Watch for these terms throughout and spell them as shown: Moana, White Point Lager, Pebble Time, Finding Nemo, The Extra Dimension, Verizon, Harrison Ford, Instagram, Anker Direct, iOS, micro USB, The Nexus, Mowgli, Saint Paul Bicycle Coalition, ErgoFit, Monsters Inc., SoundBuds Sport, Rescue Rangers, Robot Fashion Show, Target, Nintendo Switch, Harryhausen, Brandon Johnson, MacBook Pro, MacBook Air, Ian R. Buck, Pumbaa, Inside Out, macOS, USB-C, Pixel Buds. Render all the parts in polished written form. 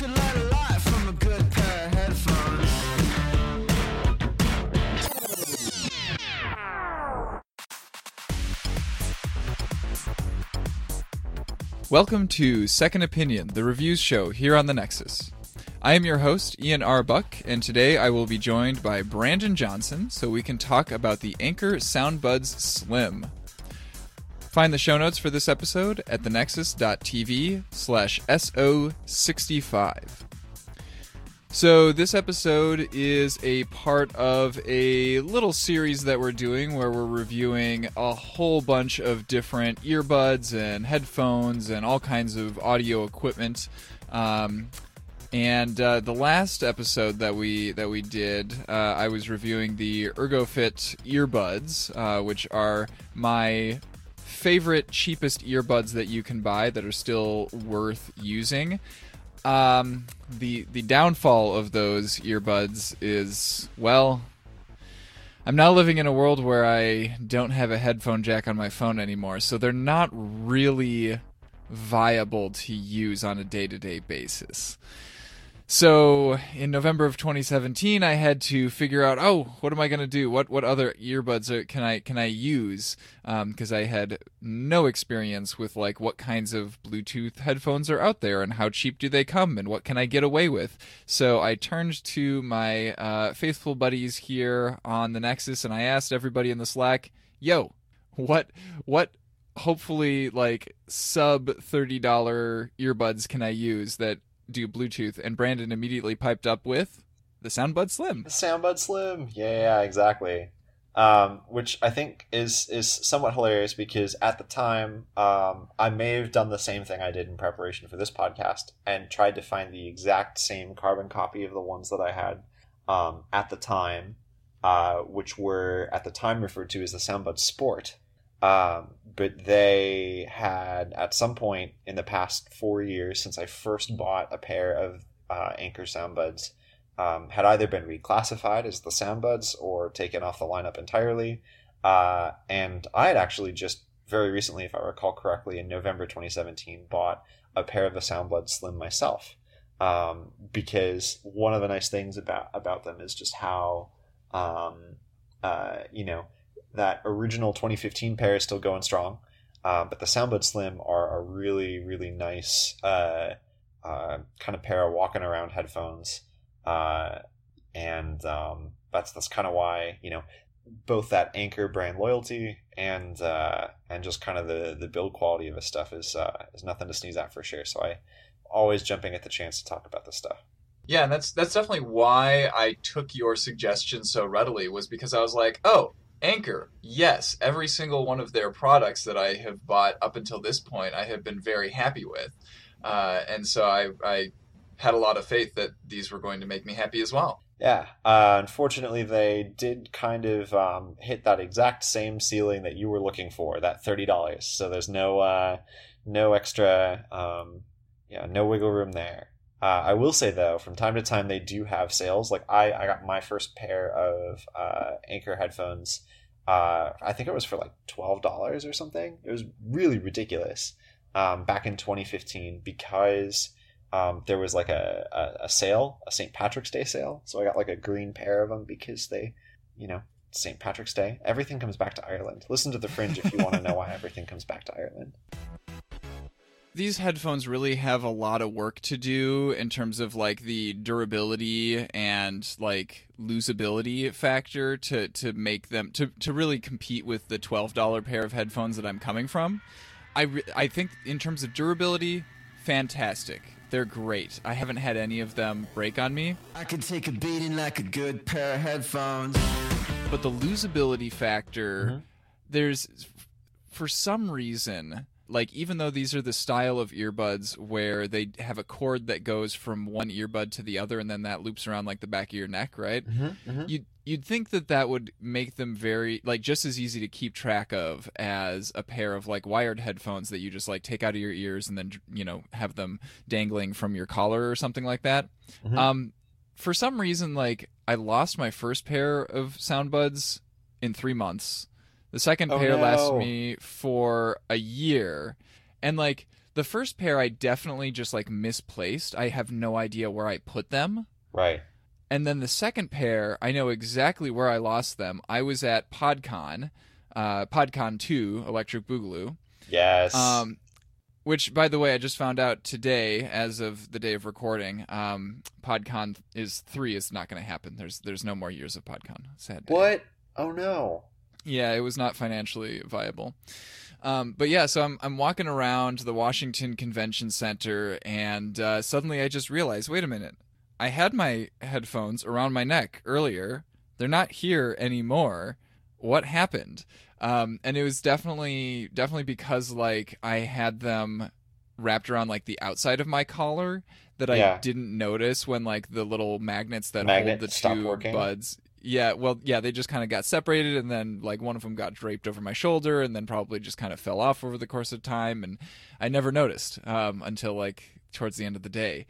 could learn a lot from a good pair of headphones. Welcome to Second Opinion, the reviews show here on The Nexus. I am your host, Ian R. Buck, and today I will be joined by Brandon Johnson so we can talk about the Anker SoundBuds Slim. Find the show notes for this episode at thenexus.tv/SO65. So this episode is a part of a little series that we're doing where we're reviewing a whole bunch of different earbuds and headphones and all kinds of audio equipment. And the last episode that we did, I was reviewing the ErgoFit earbuds, which are my favorite cheapest earbuds that you can buy that are still worth using. The downfall of those earbuds is, well, I'm now living in a world where I don't have a headphone jack on my phone anymore, so they're not really viable to use on a day-to-day basis. So in November of 2017, I had to figure out, what am I going to do? What other earbuds can I use? Because I had no experience with like what kinds of Bluetooth headphones are out there and how cheap do they come and what can I get away with? So I turned to my faithful buddies here on the Nexus and I asked everybody in the Slack, "Yo, what?" Hopefully, like sub-$30 earbuds can I use that do Bluetooth? And Brandon immediately piped up with the SoundBuds Slim. The SoundBuds Slim, yeah, exactly. Which I think is somewhat hilarious because at the time, I may have done the same thing I did in preparation for this podcast and tried to find the exact same carbon copy of the ones that I had at the time, which were at the time referred to as the SoundBuds Sport. But they had, at some point in the past 4 years since I first bought a pair of Anker SoundBuds, had either been reclassified as the SoundBuds or taken off the lineup entirely. And I had actually just very recently, if I recall correctly, in November 2017, bought a pair of the SoundBuds Slim myself, because one of the nice things about them is just how, that original 2015 pair is still going strong, but the SoundBuds Slim are a really, really nice kind of pair of walking around headphones, and that's kind of why, both that Anker brand loyalty and just kind of the build quality of this stuff is nothing to sneeze at for sure. So I'm always jumping at the chance to talk about this stuff. Yeah, and that's definitely why I took your suggestion so readily, was because I was like, Anker, yes, every single one of their products that I have bought up until this point, I have been very happy with. And so I had a lot of faith that these were going to make me happy as well. Yeah, unfortunately, they did kind of hit that exact same ceiling that you were looking for, that $30. So there's no extra, no wiggle room there. I will say, though, from time to time, they do have sales. Like, I got my first pair of Anker headphones. I think it was for, like, $12 or something. It was really ridiculous back in 2015 because there was, like, a sale, a St. Patrick's Day sale. So I got, like, a green pair of them because they, St. Patrick's Day. Everything comes back to Ireland. Listen to The Fringe if you want to know why everything comes back to Ireland. These headphones really have a lot of work to do in terms of like the durability and like losability factor to make them to really compete with the $12 pair of headphones that I'm coming from. I think in terms of durability, fantastic. They're great. I haven't had any of them break on me. I can take a beating like a good pair of headphones. But the losability factor, There's for some reason. Like, even though these are the style of earbuds where they have a cord that goes from one earbud to the other and then that loops around, like, the back of your neck, right? Mm-hmm, mm-hmm. You'd think that would make them very, like, just as easy to keep track of as a pair of, like, wired headphones that you just, like, take out of your ears and then, have them dangling from your collar or something like that. Mm-hmm. For some reason, like, I lost my first pair of SoundBuds in 3 months. The second pair lasted me for a year. And, like, The first pair I definitely just like misplaced. I have no idea where I put them. Right. And then the second pair, I know exactly where I lost them. I was at PodCon, PodCon 2, Electric Boogaloo. Yes. Which, by the way, I just found out today, as of the day of recording, PodCon is 3 is not going to happen. There's no more years of PodCon. Sad day. What? Oh, no. Yeah, it was not financially viable. But yeah, so I'm walking around the Washington Convention Center, and suddenly I just realized, wait a minute. I had my headphones around my neck earlier. They're not here anymore. What happened? And it was definitely because like I had them wrapped around like the outside of my collar that I didn't notice when like the little magnets that hold the two buds. Yeah, well, yeah, they just kind of got separated, and then like one of them got draped over my shoulder, and then probably just kind of fell off over the course of time, and I never noticed until like towards the end of the day.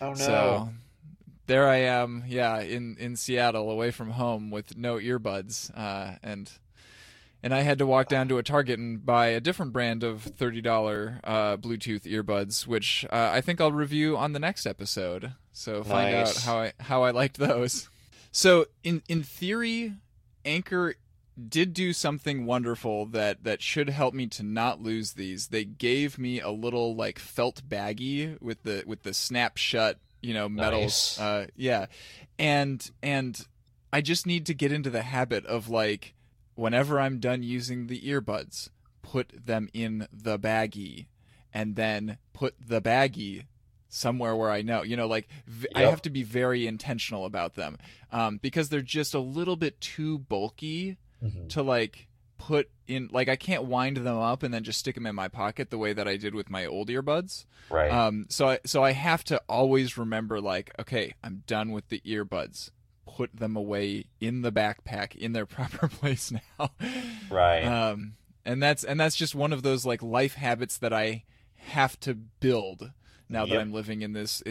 Oh no. So, there I am, yeah, in Seattle, away from home, with no earbuds, and I had to walk down to a Target and buy a different brand of $30 Bluetooth earbuds, which I think I'll review on the next episode. So find out how I liked those. So in theory, Anker did do something wonderful that should help me to not lose these. They gave me a little like felt baggie with the snap shut. You know, metals. Nice. And I just need to get into the habit of like, whenever I'm done using the earbuds, put them in the baggie, and then put the baggie somewhere where I know. You know, like I have to be very intentional about them because they're just a little bit too bulky to like put in. Like I can't wind them up and then just stick them in my pocket the way that I did with my old earbuds. Right. So I have to always remember, like, okay, I'm done with the earbuds. Put them away in the backpack in their proper place now. Right. And that's just one of those like life habits that I have to build now that I'm living in this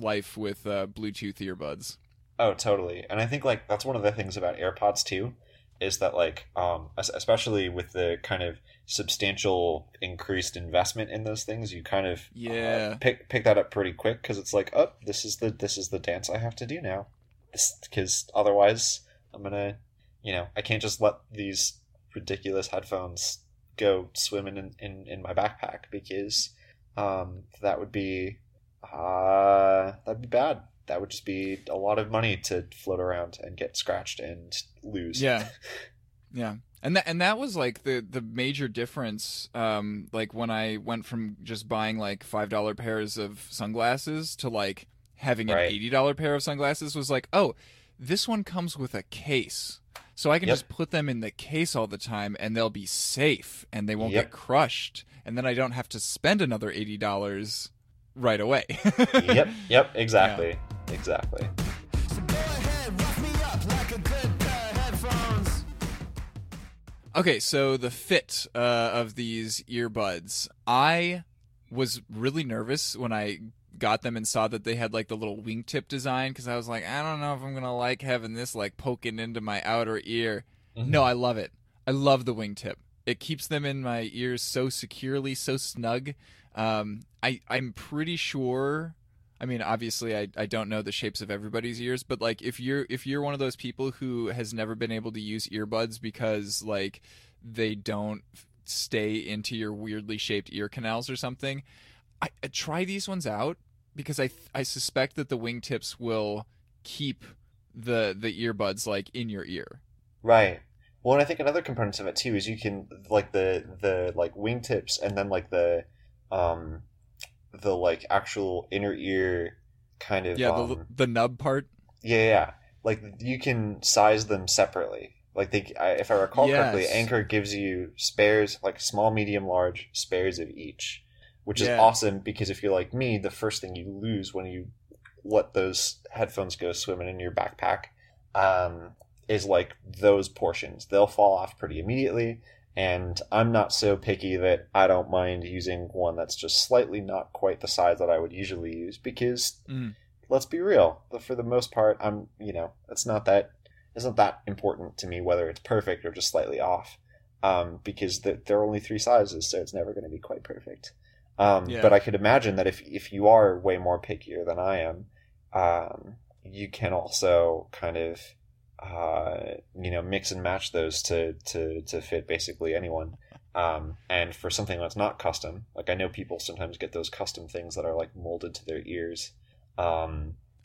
life with Bluetooth earbuds. Oh, totally. And I think like that's one of the things about AirPods too. Is that like, especially with the kind of substantial increased investment in those things, you kind of pick that up pretty quick, because it's like, oh, this is the dance I have to do now, because otherwise I'm gonna, I can't just let these ridiculous headphones go swimming in my backpack, because that'd be bad. That would just be a lot of money to float around and get scratched and lose. Yeah. Yeah. And that was like the major difference. Like when I went from just buying like $5 pairs of sunglasses to like having an $80 pair of sunglasses, was like, oh, this one comes with a case. So I can just put them in the case all the time, and they'll be safe, and they won't get crushed. And then I don't have to spend another $80 right away. Yep. Exactly. Yeah. Exactly. Okay, so the fit of these earbuds. I was really nervous when I got them and saw that they had like the little wingtip design, because I was like, I don't know if I'm going to like having this like poking into my outer ear. Mm-hmm. No, I love it. I love the wingtip. It keeps them in my ears so securely, so snug. I'm pretty sure. I mean, obviously, I don't know the shapes of everybody's ears, but like if you're one of those people who has never been able to use earbuds because like they don't stay into your weirdly shaped ear canals or something, I try these ones out, because I suspect that the wingtips will keep the earbuds like in your ear. Right. Well, and I think another component of it too is you can like the like wingtips, and then like the like actual inner ear kind of the nub part, like you can size them separately, like they if I recall correctly, Anker gives you spares, like small, medium, large, spares of each, which is awesome, because if you're like me, the first thing you lose when you let those headphones go swimming in your backpack is like those portions. They'll fall off pretty immediately. And I'm not so picky that I don't mind using one that's just slightly not quite the size that I would usually use, because let's be real, for the most part, I'm, it's not that important to me whether it's perfect or just slightly off, because there are only 3 sizes, so it's never going to be quite perfect. But I could imagine that if you are way more pickier than I am, you can also kind of mix and match those to fit basically anyone. And for something that's not custom, like I know people sometimes get those custom things that are like molded to their ears. Oh,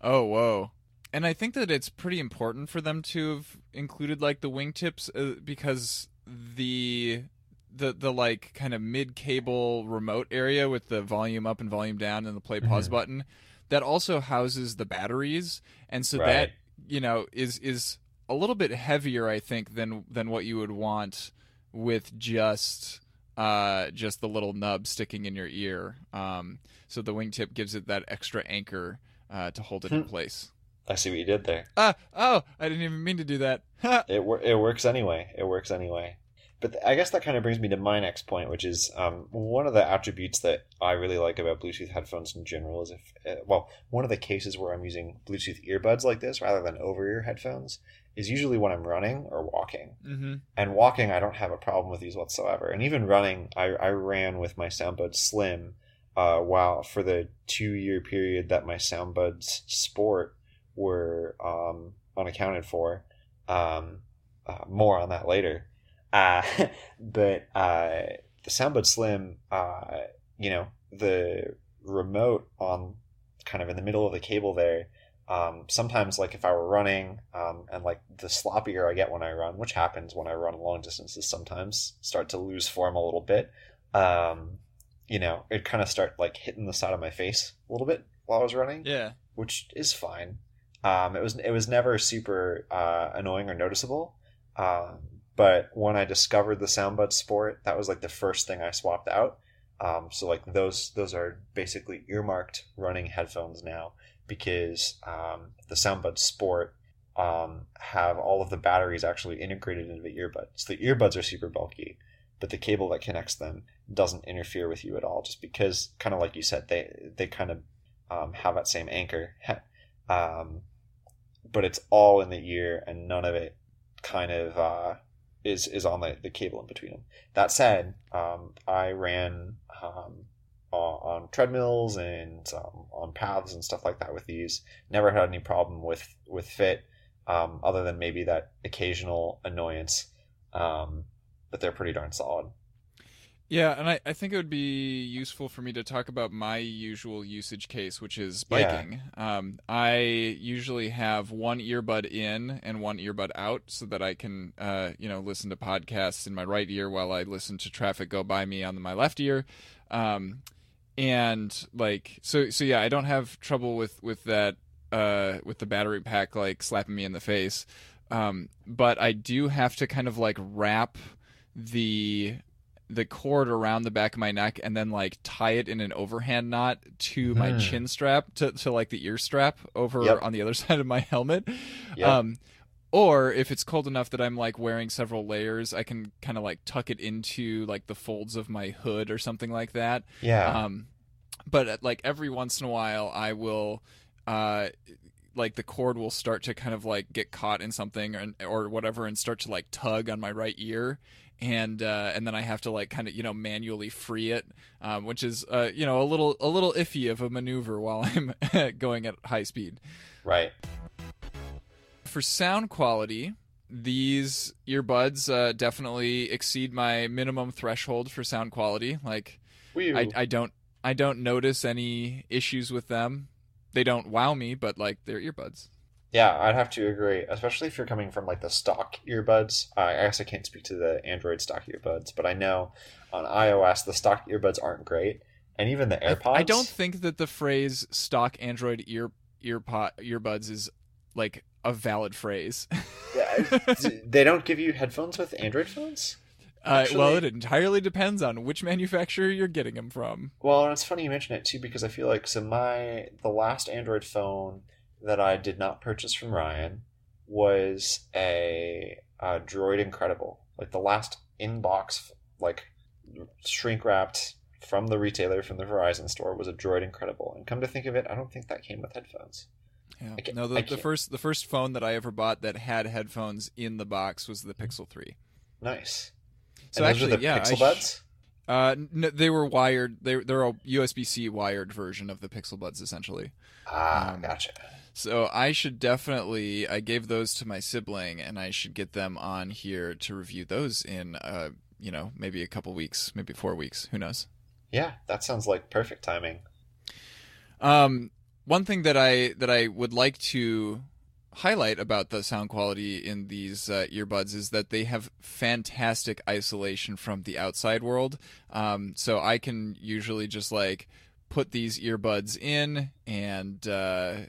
whoa. And I think that it's pretty important for them to have included like the wingtips because the like kind of mid-cable remote area with the volume up and volume down and the play pause button, that also houses the batteries. And so that, is a little bit heavier, I think, than what you would want with just the little nub sticking in your ear. So the wingtip gives it that extra anchor to hold it in place. I see what you did there. I didn't even mean to do that. It works anyway. But I guess that kind of brings me to my next point, which is one of the attributes that I really like about Bluetooth headphones in general is one of the cases where I'm using Bluetooth earbuds like this rather than over-ear headphones is usually when I'm running or walking. Mm-hmm. And walking, I don't have a problem with these whatsoever. And even running, I ran with my SoundBuds Slim for the 2-year period that my SoundBuds Sport were unaccounted for. More on that later. But the SoundBuds Slim, the remote on kind of in the middle of the cable there, sometimes like if I were running, and like the sloppier I get when I run, which happens when I run long distances, sometimes start to lose form a little bit. It kind of start like hitting the side of my face a little bit while I was running, which is fine. It was never super, annoying or noticeable. But when I discovered the SoundBuds Sport, that was like the first thing I swapped out. So like those are basically earmarked running headphones now because the SoundBuds Sport have all of the batteries actually integrated into the earbuds. So the earbuds are super bulky, but the cable that connects them doesn't interfere with you at all just because, kind of like you said, they kind of have that same anchor. But it's all in the ear and none of it kind of... is on the cable in between them. That said, I ran on treadmills and on paths and stuff like that with these. Never had any problem with fit, other than maybe that occasional annoyance. But they're pretty darn solid. Yeah, and I think it would be useful for me to talk about my usual usage case, which is biking. Yeah. I usually have one earbud in and one earbud out so that I can, listen to podcasts in my right ear while I listen to traffic go by me on my left ear. I don't have trouble with that, with the battery pack, like slapping me in the face. But I do have to kind of like wrap the cord around the back of my neck and then like tie it in an overhand knot to my chin strap to like the ear strap over on the other side of my helmet. Yep. Or if it's cold enough that I'm like wearing several layers, I can kind of like tuck it into like the folds of my hood or something like that. Yeah. But like every once in a while I will, like the cord will start to kind of like get caught in something or whatever and start to like tug on my right ear. And then I have to like kind of, manually free it, which is, a little iffy of a maneuver while I'm going at high speed. Right. For sound quality, these earbuds definitely exceed my minimum threshold for sound quality. Like I don't notice any issues with them. They don't wow me, but like they're earbuds. Yeah, I'd have to agree, especially if you're coming from like the stock earbuds. I guess I can't speak to the Android stock earbuds, but I know on iOS the stock earbuds aren't great, and even the AirPods. I don't think that the phrase "stock Android earbuds" is like a valid phrase. They don't give you headphones with Android phones? It entirely depends on which manufacturer you're getting them from. Well, and it's funny you mention it too because I feel like the last Android phone that I did not purchase from Ryan was a Droid Incredible, like the last inbox, like shrink wrapped from the retailer from the Verizon store was a Droid Incredible. And come to think of it, I don't think that came with headphones. Yeah. The first phone that I ever bought that had headphones in the box was the Pixel 3. Nice. So and those actually, were the Pixel Buds? No, they were wired. They're a USB-C wired version of the Pixel Buds, essentially. Ah, gotcha. So I should definitely... I gave those to my sibling, and I should get them on here to review those in, maybe a couple weeks, maybe 4 weeks. Who knows? Yeah, that sounds like perfect timing. One thing that I would like to highlight about the sound quality in these earbuds is that they have fantastic isolation from the outside world. So I can usually just put these earbuds in and go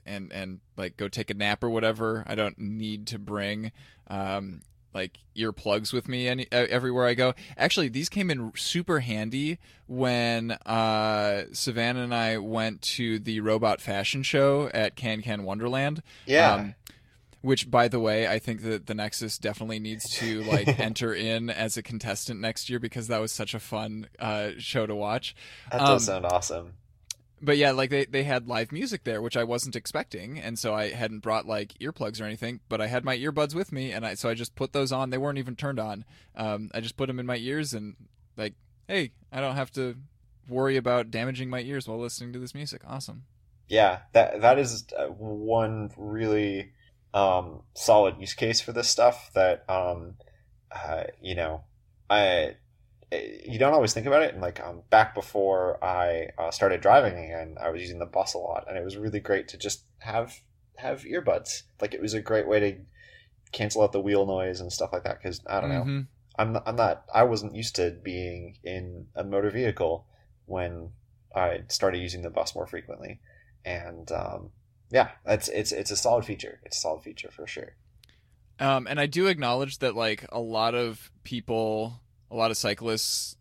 take a nap or whatever. I don't need to bring earplugs with me everywhere I go. Actually, these came in super handy when Savannah and I went to the Robot Fashion Show at Can Wonderland. Yeah. Which, by the way, I think that the Nexus definitely needs to enter in as a contestant next year, because that was such a fun show to watch. That does sound awesome. But yeah, they had live music there, which I wasn't expecting, and so I hadn't brought earplugs or anything. But I had my earbuds with me, and so I just put those on. They weren't even turned on. I just put them in my ears, and hey, I don't have to worry about damaging my ears while listening to this music. Awesome. Yeah, that is one really solid use case for this stuff that you don't always think about it. And back before I started driving again, I was using the bus a lot, and it was really great to just have earbuds. It was a great way to cancel out the wheel noise and stuff like that. Cause I don't know, I wasn't used to being in a motor vehicle when I started using the bus more frequently. And yeah, it's a solid feature. It's a solid feature for sure. And I do acknowledge that a lot of cyclists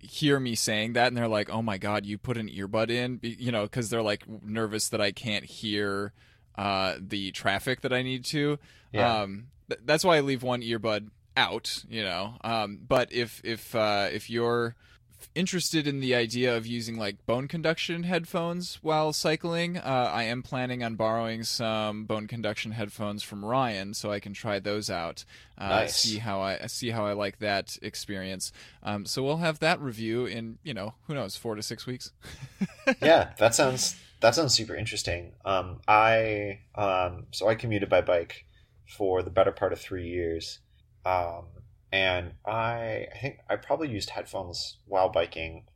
hear me saying that, and they're like, oh my God, you put an earbud in, because they're nervous that I can't hear the traffic that I need to. Yeah. That's why I leave one earbud out, But if you're interested in the idea of using bone conduction headphones while cycling, I am planning on borrowing some bone conduction headphones from Ryan so I can try those out. Nice. See how I like that experience. So we'll have that review in, who knows, 4 to 6 weeks. Yeah, that sounds super interesting. I commuted by bike for the better part of 3 years. And I think I probably used headphones while biking,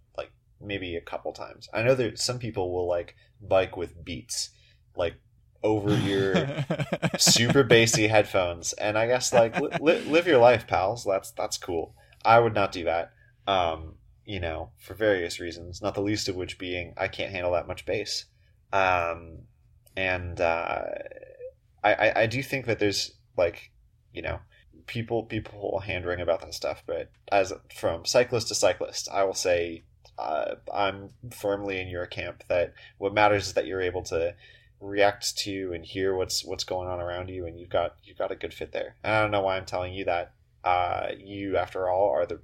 maybe a couple times. I know that some people will bike with Beats, over your super bassy headphones. And I guess live your life, pals. That's cool. I would not do that, for various reasons, not the least of which being I can't handle that much bass. I do think that there's people hand-wring about that stuff, but as from cyclist to cyclist, I will say I'm firmly in your camp that what matters is that you're able to react to and hear what's going on around you, and you've got a good fit there. And I don't know why I'm telling you that. You, after all, are the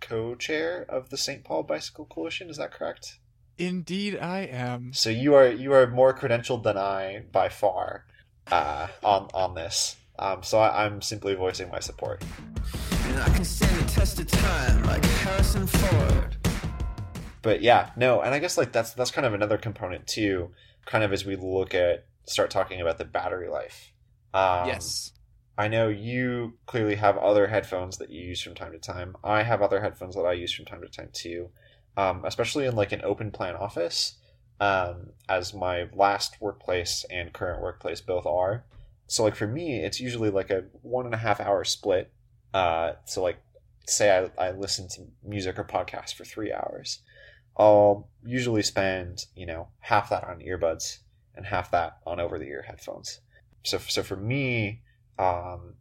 co-chair of the Saint Paul Bicycle Coalition. Is that correct? Indeed, I am. So you are more credentialed than I by far on this. So I'm simply voicing my support. And I can stand the test of time like Harrison Ford. But yeah, no, and I guess that's kind of another component too, kind of as we start talking about the battery life. Yes. I know you clearly have other headphones that you use from time to time. I have other headphones that I use from time to time too, especially in an open plan office, as my last workplace and current workplace both are. So for me, it's usually a 1.5 hour split. So say I listen to music or podcasts for 3 hours. I'll usually spend, half that on earbuds and half that on over the ear headphones. So for me, kind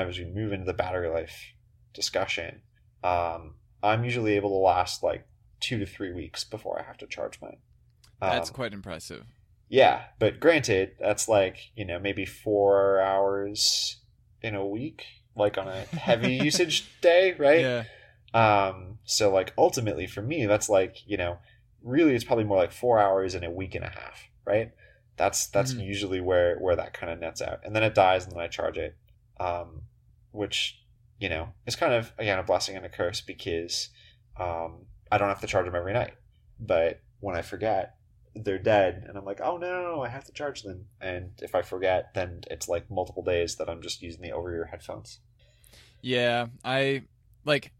of as we move into the battery life discussion, I'm usually able to last 2 to 3 weeks before I have to charge mine. That's quite impressive. Yeah, but granted, that's maybe 4 hours in a week, on a heavy usage day, right? Yeah. So ultimately for me, that's really it's probably more 4 hours in a week and a half, right? That's usually where that kind of nets out, and then it dies, and then I charge it, which is kind of, again, a blessing and a curse because I don't have to charge them every night. But when I forget, they're dead, and I'm like, oh no, I have to charge them. And if I forget, then it's like multiple days that I'm just using the over-ear headphones. Yeah, I like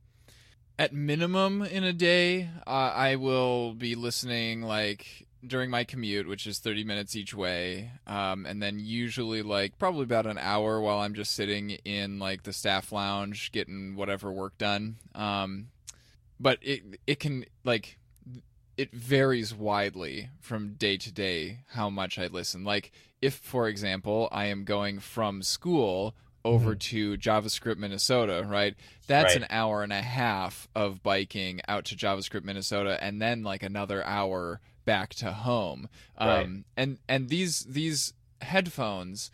at minimum in a day, I will be listening like during my commute, which is 30 minutes each way, and then usually like probably about an hour while I'm just sitting in like the staff lounge getting whatever work done. But it can like. It varies widely from day to day how much I listen. Like if, for example, I am going from school over to JavaScript Minnesota, right? That's an hour and a half of biking out to JavaScript Minnesota and then like another hour back to home. And these headphones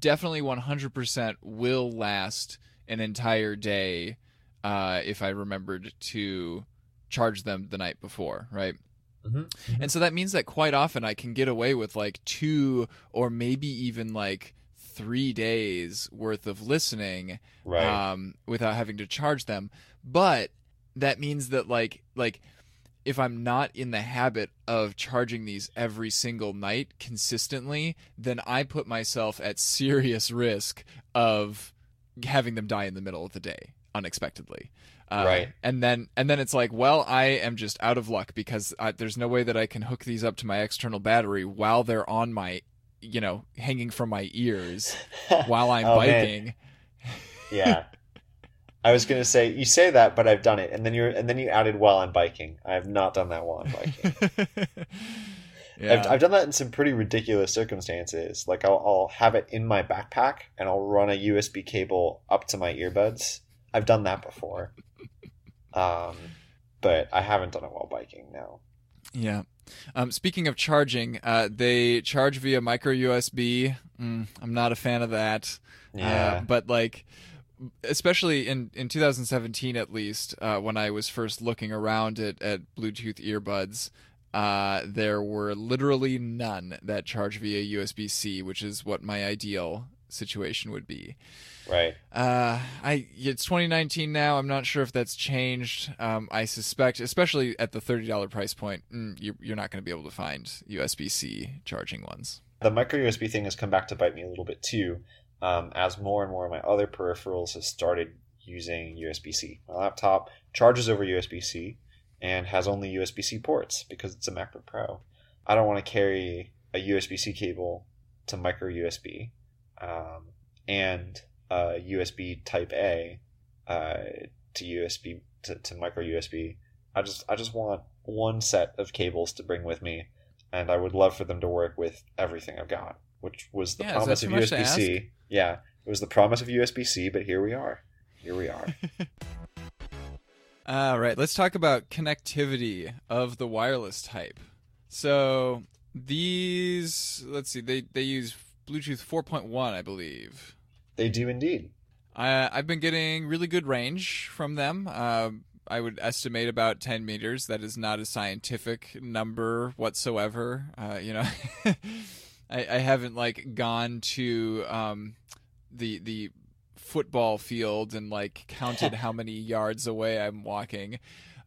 definitely 100% will last an entire day if I remembered to charge them the night before, right? And so that means that quite often I can get away with like 2 or maybe even like 3 days worth of listening without having to charge them. But that means that like if I'm not in the habit of charging these every single night consistently, then I put myself at serious risk of having them die in the middle of the day unexpectedly. And then it's like, well, I am just out of luck because there's no way that I can hook these up to my external battery while they're on my, you know, hanging from my ears while I'm biking. Yeah. I was going to say, you say that, but I've done it. And then you added while I'm biking. I have not done that while I'm biking. I've done that in some pretty ridiculous circumstances. Like I'll have it in my backpack and I'll run a USB cable up to my earbuds. I've done that before. But I haven't done it while biking, no. Yeah. Speaking of charging, they charge via micro USB. I'm not a fan of that. Yeah. But like, especially in 2017 at least, when I was first looking around at Bluetooth earbuds, there were literally none that charge via USB-C, which is what my ideal situation would be. It's 2019 now. I'm not sure if that's changed. I suspect, especially at the $30 price point, you're not going to be able to find USB-C charging ones. The micro USB thing has come back to bite me a little bit too, as more and more of my other peripherals have started using USB-C. My laptop charges over USB-C and has only USB-C ports because it's a MacBook Pro. I don't want to carry a USB-C cable to micro USB, and USB Type A to USB to micro USB. I just want one set of cables to bring with me, and I would love for them to work with everything I've got, which was the promise of USB-C. Yeah, it was the promise of USB-C, but here we are. Here we are. All right, let's talk about connectivity of the wireless type. So these, let's see, they use Bluetooth 4.1, I believe. They do indeed. I've been getting really good range from them. I would estimate about 10 meters. That is not a scientific number whatsoever. I haven't like gone to the football field and like counted how many yards away I'm walking.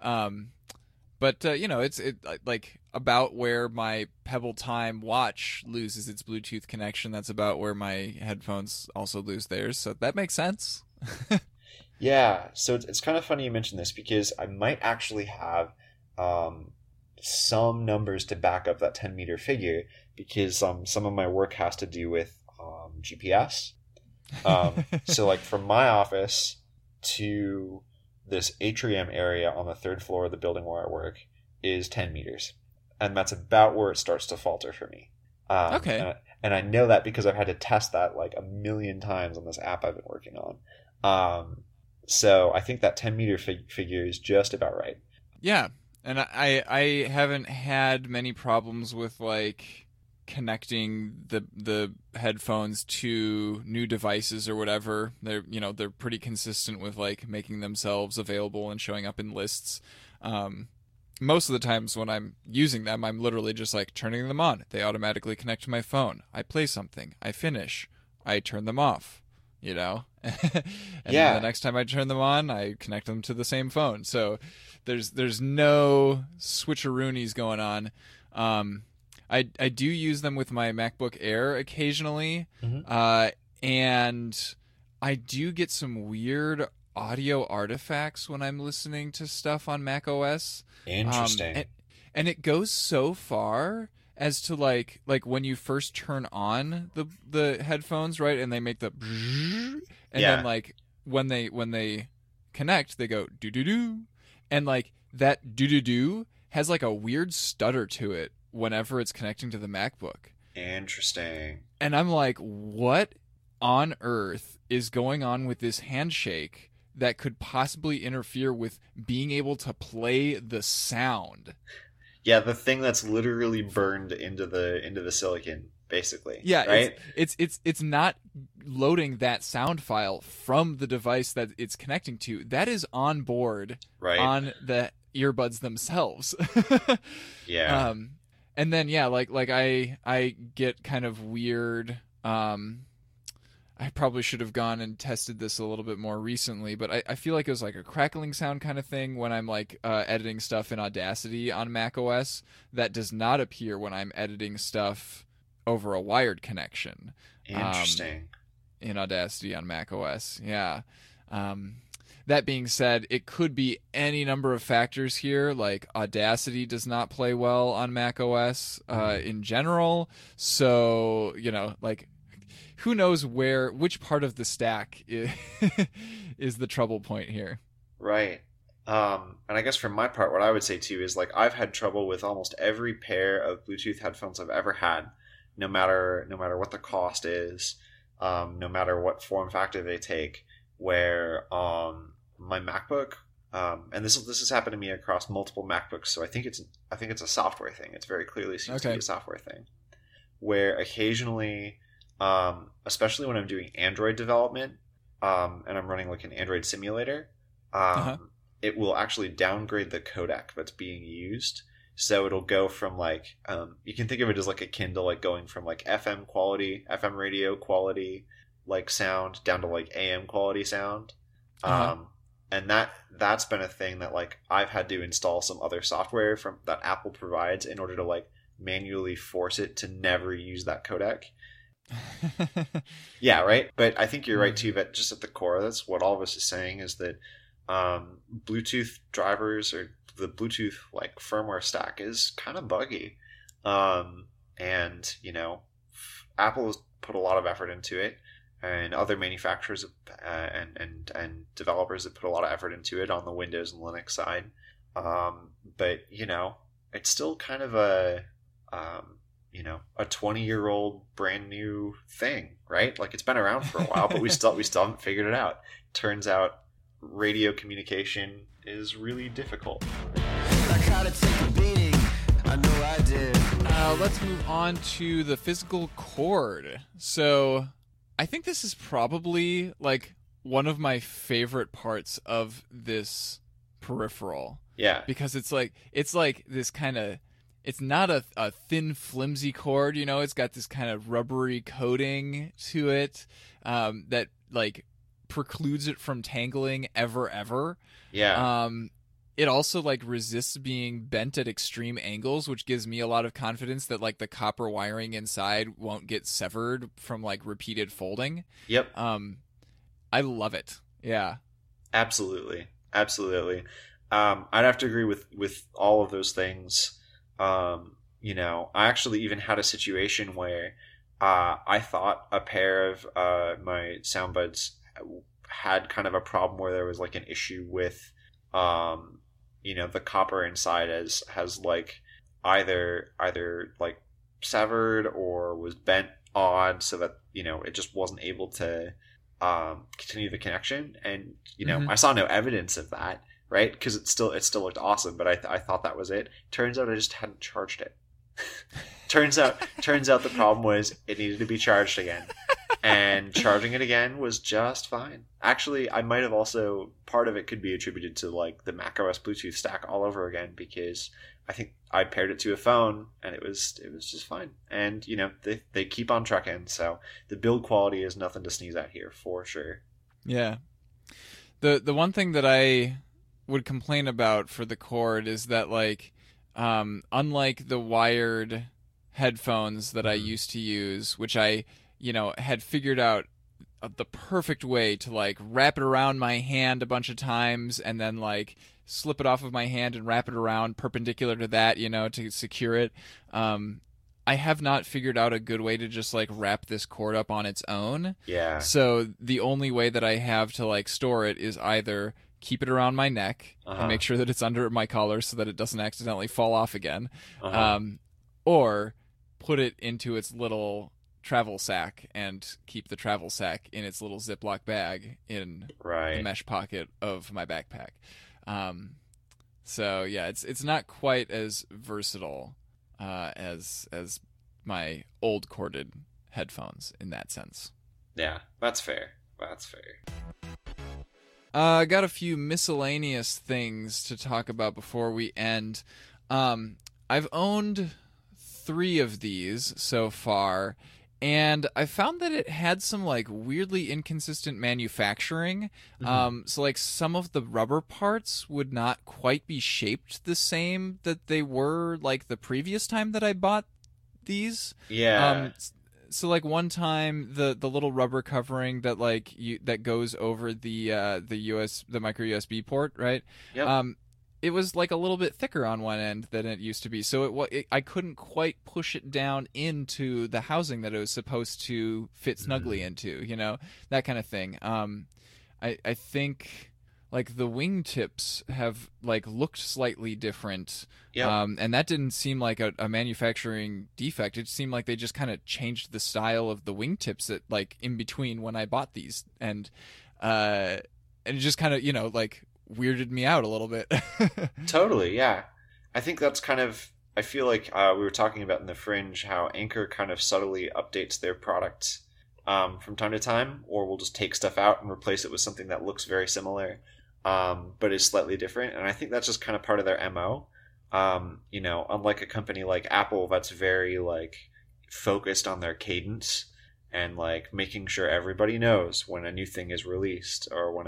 But it's like about where my Pebble Time watch loses its Bluetooth connection. That's about where my headphones also lose theirs. So that makes sense. Yeah. So it's kind of funny you mentioned this because I might actually have some numbers to back up that 10 meter figure because some of my work has to do with GPS. So like from my office to this atrium area on the third floor of the building where I work is 10 meters. And that's about where it starts to falter for me. Okay. And I know that because I've had to test that like 1,000,000 times on this app I've been working on. So I think that 10 meter figure is just about right. Yeah. And I haven't had many problems with like connecting the headphones to new devices or whatever. They're pretty consistent with like making themselves available and showing up in lists. Most of the times when I'm using them, I'm literally just like turning them on. They automatically connect to my phone. I play something. I finish. I turn them off. you know? And yeah. The next time I turn them on, I connect them to the same phone. So there's no switcheroonies going on. I do use them with my MacBook Air occasionally, and I do get some weird audio artifacts when I'm listening to stuff on macOS. Interesting. And it goes so far as to like when you first turn on the headphones, right? And they make the and then like when they connect, they go do do do, and like that do do do has like a weird stutter to it whenever it's connecting to the MacBook. Interesting. And I'm like, what on earth is going on with this handshake that could possibly interfere with being able to play the sound? Yeah, the thing that's literally burned into the silicon, basically. Yeah, right. It's not loading that sound file from the device that it's connecting to. That is on board on the earbuds themselves. Yeah. And then like I get kind of weird. I probably should have gone and tested this a little bit more recently, but I feel like it was like a crackling sound kind of thing when I'm like editing stuff in Audacity on macOS that does not appear when I'm editing stuff over a wired connection. Interesting. In Audacity on macOS, yeah. That being said, it could be any number of factors here. Like Audacity does not play well on macOS in general, so you know, like. Who knows which part of the stack is the trouble point here. Right. And I guess from my part, what I would say too is like, I've had trouble with almost every pair of Bluetooth headphones I've ever had, no matter what the cost is, no matter what form factor they take, where my MacBook, and this has happened to me across multiple MacBooks. So I think it's a software thing. It's very clearly seems to be a software thing where occasionally, especially when I'm doing Android development, and I'm running like an Android simulator, it will actually downgrade the codec that's being used. So it'll go from like, you can think of it as like akin to like going from like FM radio quality, like sound down to like AM quality sound. And that's been a thing that like I've had to install some other software from that Apple provides in order to like manually force it to never use that codec. Yeah, right. But I think you're right too, that just at the core, that's what all of us is saying, is that Bluetooth drivers or the Bluetooth like firmware stack is kind of buggy, and you know, Apple has put a lot of effort into it, and other manufacturers and developers have put a lot of effort into it on the Windows and Linux side, but you know, it's still kind of a you know, a 20-year-old brand new thing, right? Like it's been around for a while, but we still haven't figured it out. Turns out radio communication is really difficult. Let's move on to the physical cord. So I think this is probably like one of my favorite parts of this peripheral. Yeah. Because it's like this kind of, it's not a thin, flimsy cord, you know. It's got this kind of rubbery coating to it that like precludes it from tangling ever. Yeah. It also like resists being bent at extreme angles, which gives me a lot of confidence that like the copper wiring inside won't get severed from like repeated folding. Yep. I love it. Yeah. Absolutely. I'd have to agree with all of those things. You know, I actually even had a situation where I thought a pair of my SoundBuds had kind of a problem where there was like an issue with, you know, the copper inside has like either like severed or was bent odd so that, you know, it just wasn't able to continue the connection. And, you know, I saw no evidence of that. Right, because it still looked awesome, but I thought that was it. Turns out I just hadn't charged it. turns out the problem was it needed to be charged again. and charging it again was just fine. Actually, I might have also, part of it could be attributed to like the macOS Bluetooth stack all over again, because I think I paired it to a phone and it was just fine. And you know, they keep on trucking, so the build quality is nothing to sneeze at here for sure. Yeah. The one thing that I would complain about for the cord is that, like, unlike the wired headphones that I used to use, which I, you know, had figured out the perfect way to, like, wrap it around my hand a bunch of times and then, like, slip it off of my hand and wrap it around perpendicular to that, you know, to secure it. I have not figured out a good way to just, like, wrap this cord up on its own. Yeah. So the only way that I have to, like, store it is either keep it around my neck and make sure that it's under my collar so that it doesn't accidentally fall off again, or put it into its little travel sack and keep the travel sack in its little Ziploc bag in the mesh pocket of my backpack. So yeah, it's not quite as versatile as my old corded headphones in that sense. Yeah, that's fair. That's fair. I got a few miscellaneous things to talk about before we end. I've owned 3 of these so far, and I found that it had some, like, weirdly inconsistent manufacturing. So, like, some of the rubber parts would not quite be shaped the same that they were, like, the previous time that I bought these. Yeah. So, like, one time, the little rubber covering that, like, that goes over the micro USB port, right? Yep. It was, like, a little bit thicker on one end than it used to be, so I couldn't quite push it down into the housing that it was supposed to fit snugly into, you know, that kind of thing. I think, like, the wingtips have, like, looked slightly different. Yeah. And that didn't seem like a manufacturing defect. It seemed like they just kind of changed the style of the wingtips that, like, in between when I bought these. And it just kind of, you know, like, weirded me out a little bit. Totally, yeah. I think that's kind of, I feel like we were talking about in The Fringe how Anker kind of subtly updates their product from time to time, or will just take stuff out and replace it with something that looks very similar, but is slightly different. And I think that's just kind of part of their MO. You know, unlike a company like Apple that's very, like, focused on their cadence and, like, making sure everybody knows when a new thing is released, or when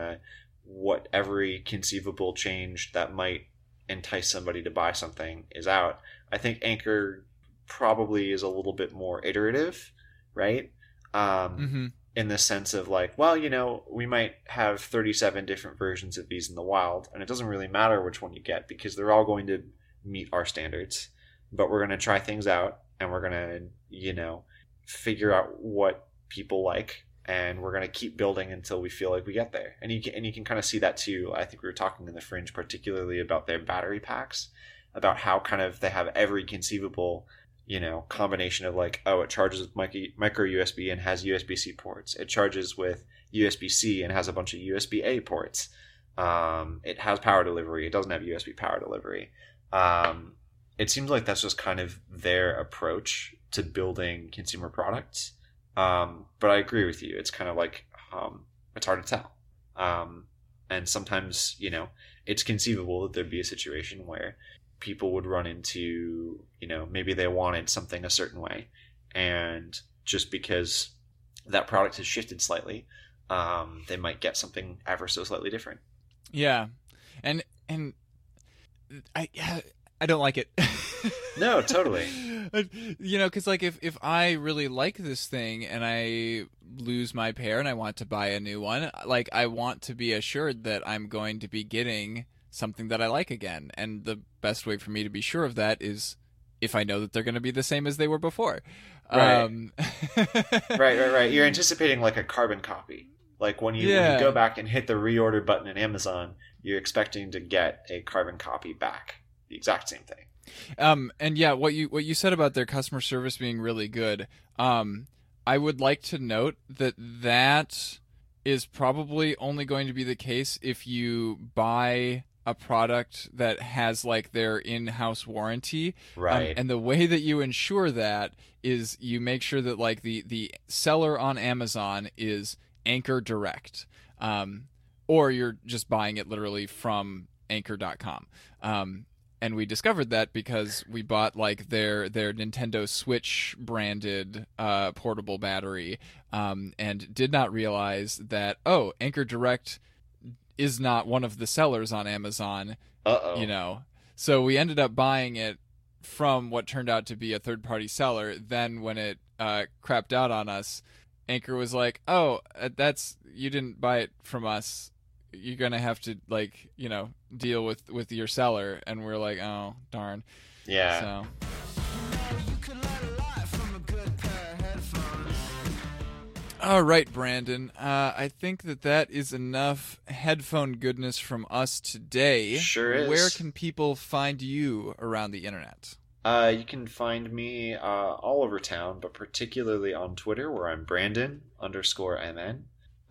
what every conceivable change that might entice somebody to buy something is out. I think Anker probably is a little bit more iterative, right? In the sense of, like, well, you know, we might have 37 different versions of these in the wild, and it doesn't really matter which one you get because they're all going to meet our standards, but we're going to try things out, and we're going to, you know, figure out what people like, and we're going to keep building until we feel like we get there. And you can kind of see that too. I think we were talking in The Fringe particularly about their battery packs, about how kind of they have every conceivable, you know, combination of, like, oh, it charges with micro USB and has USB-C ports. It charges with USB-C and has a bunch of USB-A ports. It has power delivery. It doesn't have USB power delivery. It seems like that's just kind of their approach to building consumer products. But I agree with you. It's kind of like, it's hard to tell. And sometimes, you know, it's conceivable that there'd be a situation where people would run into, you know, maybe they wanted something a certain way, and just because that product has shifted slightly, they might get something ever so slightly different. Yeah. And I don't like it. No, totally. You know, because, like, if I really like this thing and I lose my pair and I want to buy a new one, like, I want to be assured that I'm going to be getting something that I like again. And the best way for me to be sure of that is if I know that they're going to be the same as they were before. Right. Right. You're anticipating, like, a carbon copy. Like, when you go back and hit the reorder button in Amazon, you're expecting to get a carbon copy back. The exact same thing. And yeah, what you said about their customer service being really good. I would like to note that is probably only going to be the case if you buy a product that has like their in-house warranty, right? And the way that you ensure that is you make sure that like the seller on Amazon is Anker Direct, or you're just buying it literally from Anker.com. And we discovered that because we bought like their Nintendo Switch branded portable battery, and did not realize that Anker Direct is not one of the sellers on Amazon. You know, so we ended up buying it from what turned out to be a third party seller. Then when it crapped out on us, Anker was like, that's, you didn't buy it from us. You're going to have to, like, you know, deal with your seller. And we're like, oh, darn. Yeah. So. All right, Brandon. I think that is enough headphone goodness from us today. Sure is. Where can people find you around the internet? You can find me all over town, but particularly on Twitter, where I'm Brandon_MN.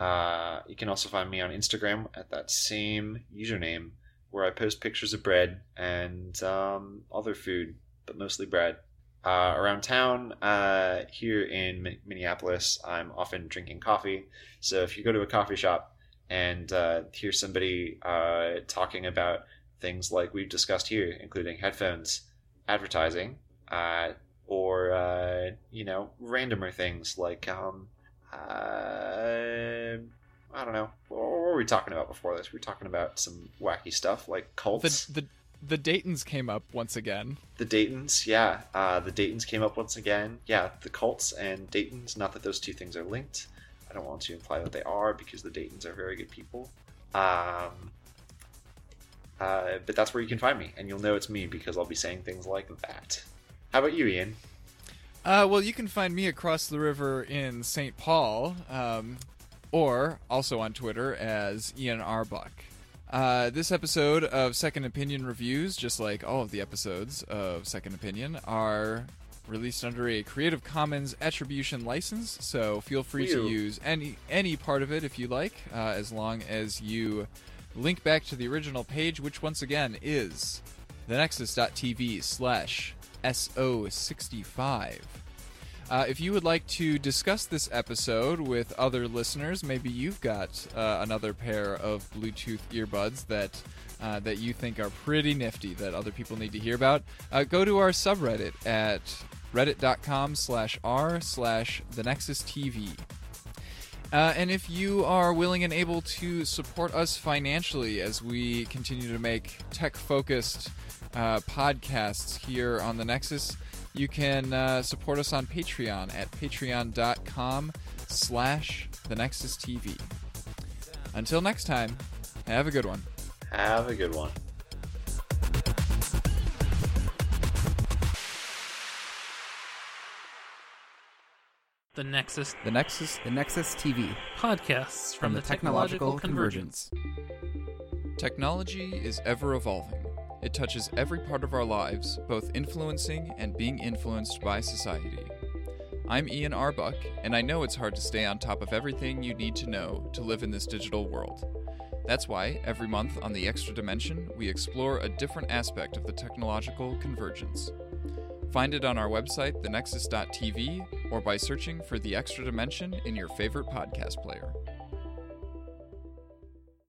You can also find me on Instagram at that same username, where I post pictures of bread and other food, but mostly bread. Around town, here in Minneapolis, I'm often drinking coffee. So if you go to a coffee shop and hear somebody talking about things like we've discussed here, including headphones, advertising, or you know, randomer things like I don't know, what were we talking about before this? We were talking about some wacky stuff like cults. The Daytons came up once again. The Daytons, yeah. The Daytons came up once again. Yeah, the cults and Daytons. Not that those two things are linked. I don't want to imply that they are, because the Daytons are very good people. But that's where you can find me, and you'll know it's me because I'll be saying things like that. How about you, Ian? Well, you can find me across the river in Saint Paul, or also on Twitter as Ian R. Buck. This episode of Second Opinion Reviews, just like all of the episodes of Second Opinion, are released under a Creative Commons attribution license, so feel free to use any part of it if you like, as long as you link back to the original page, which once again is thenexus.tv/SO65. If you would like to discuss this episode with other listeners, maybe you've got another pair of Bluetooth earbuds that you think are pretty nifty that other people need to hear about, go to our subreddit at reddit.com/r/TheNexusTV. And if you are willing and able to support us financially as we continue to make tech-focused podcasts here on The Nexus, you can support us on Patreon at patreon.com/TheNexusTV. Until next time, have a good one. Have a good one. The Nexus. The Nexus. The Nexus TV. Podcasts from the technological convergence. Technology is ever evolving. It touches every part of our lives, both influencing and being influenced by society. I'm Ian R. Buck, and I know it's hard to stay on top of everything you need to know to live in this digital world. That's why, every month on The Extra Dimension, we explore a different aspect of the technological convergence. Find it on our website, thenexus.tv, or by searching for The Extra Dimension in your favorite podcast player.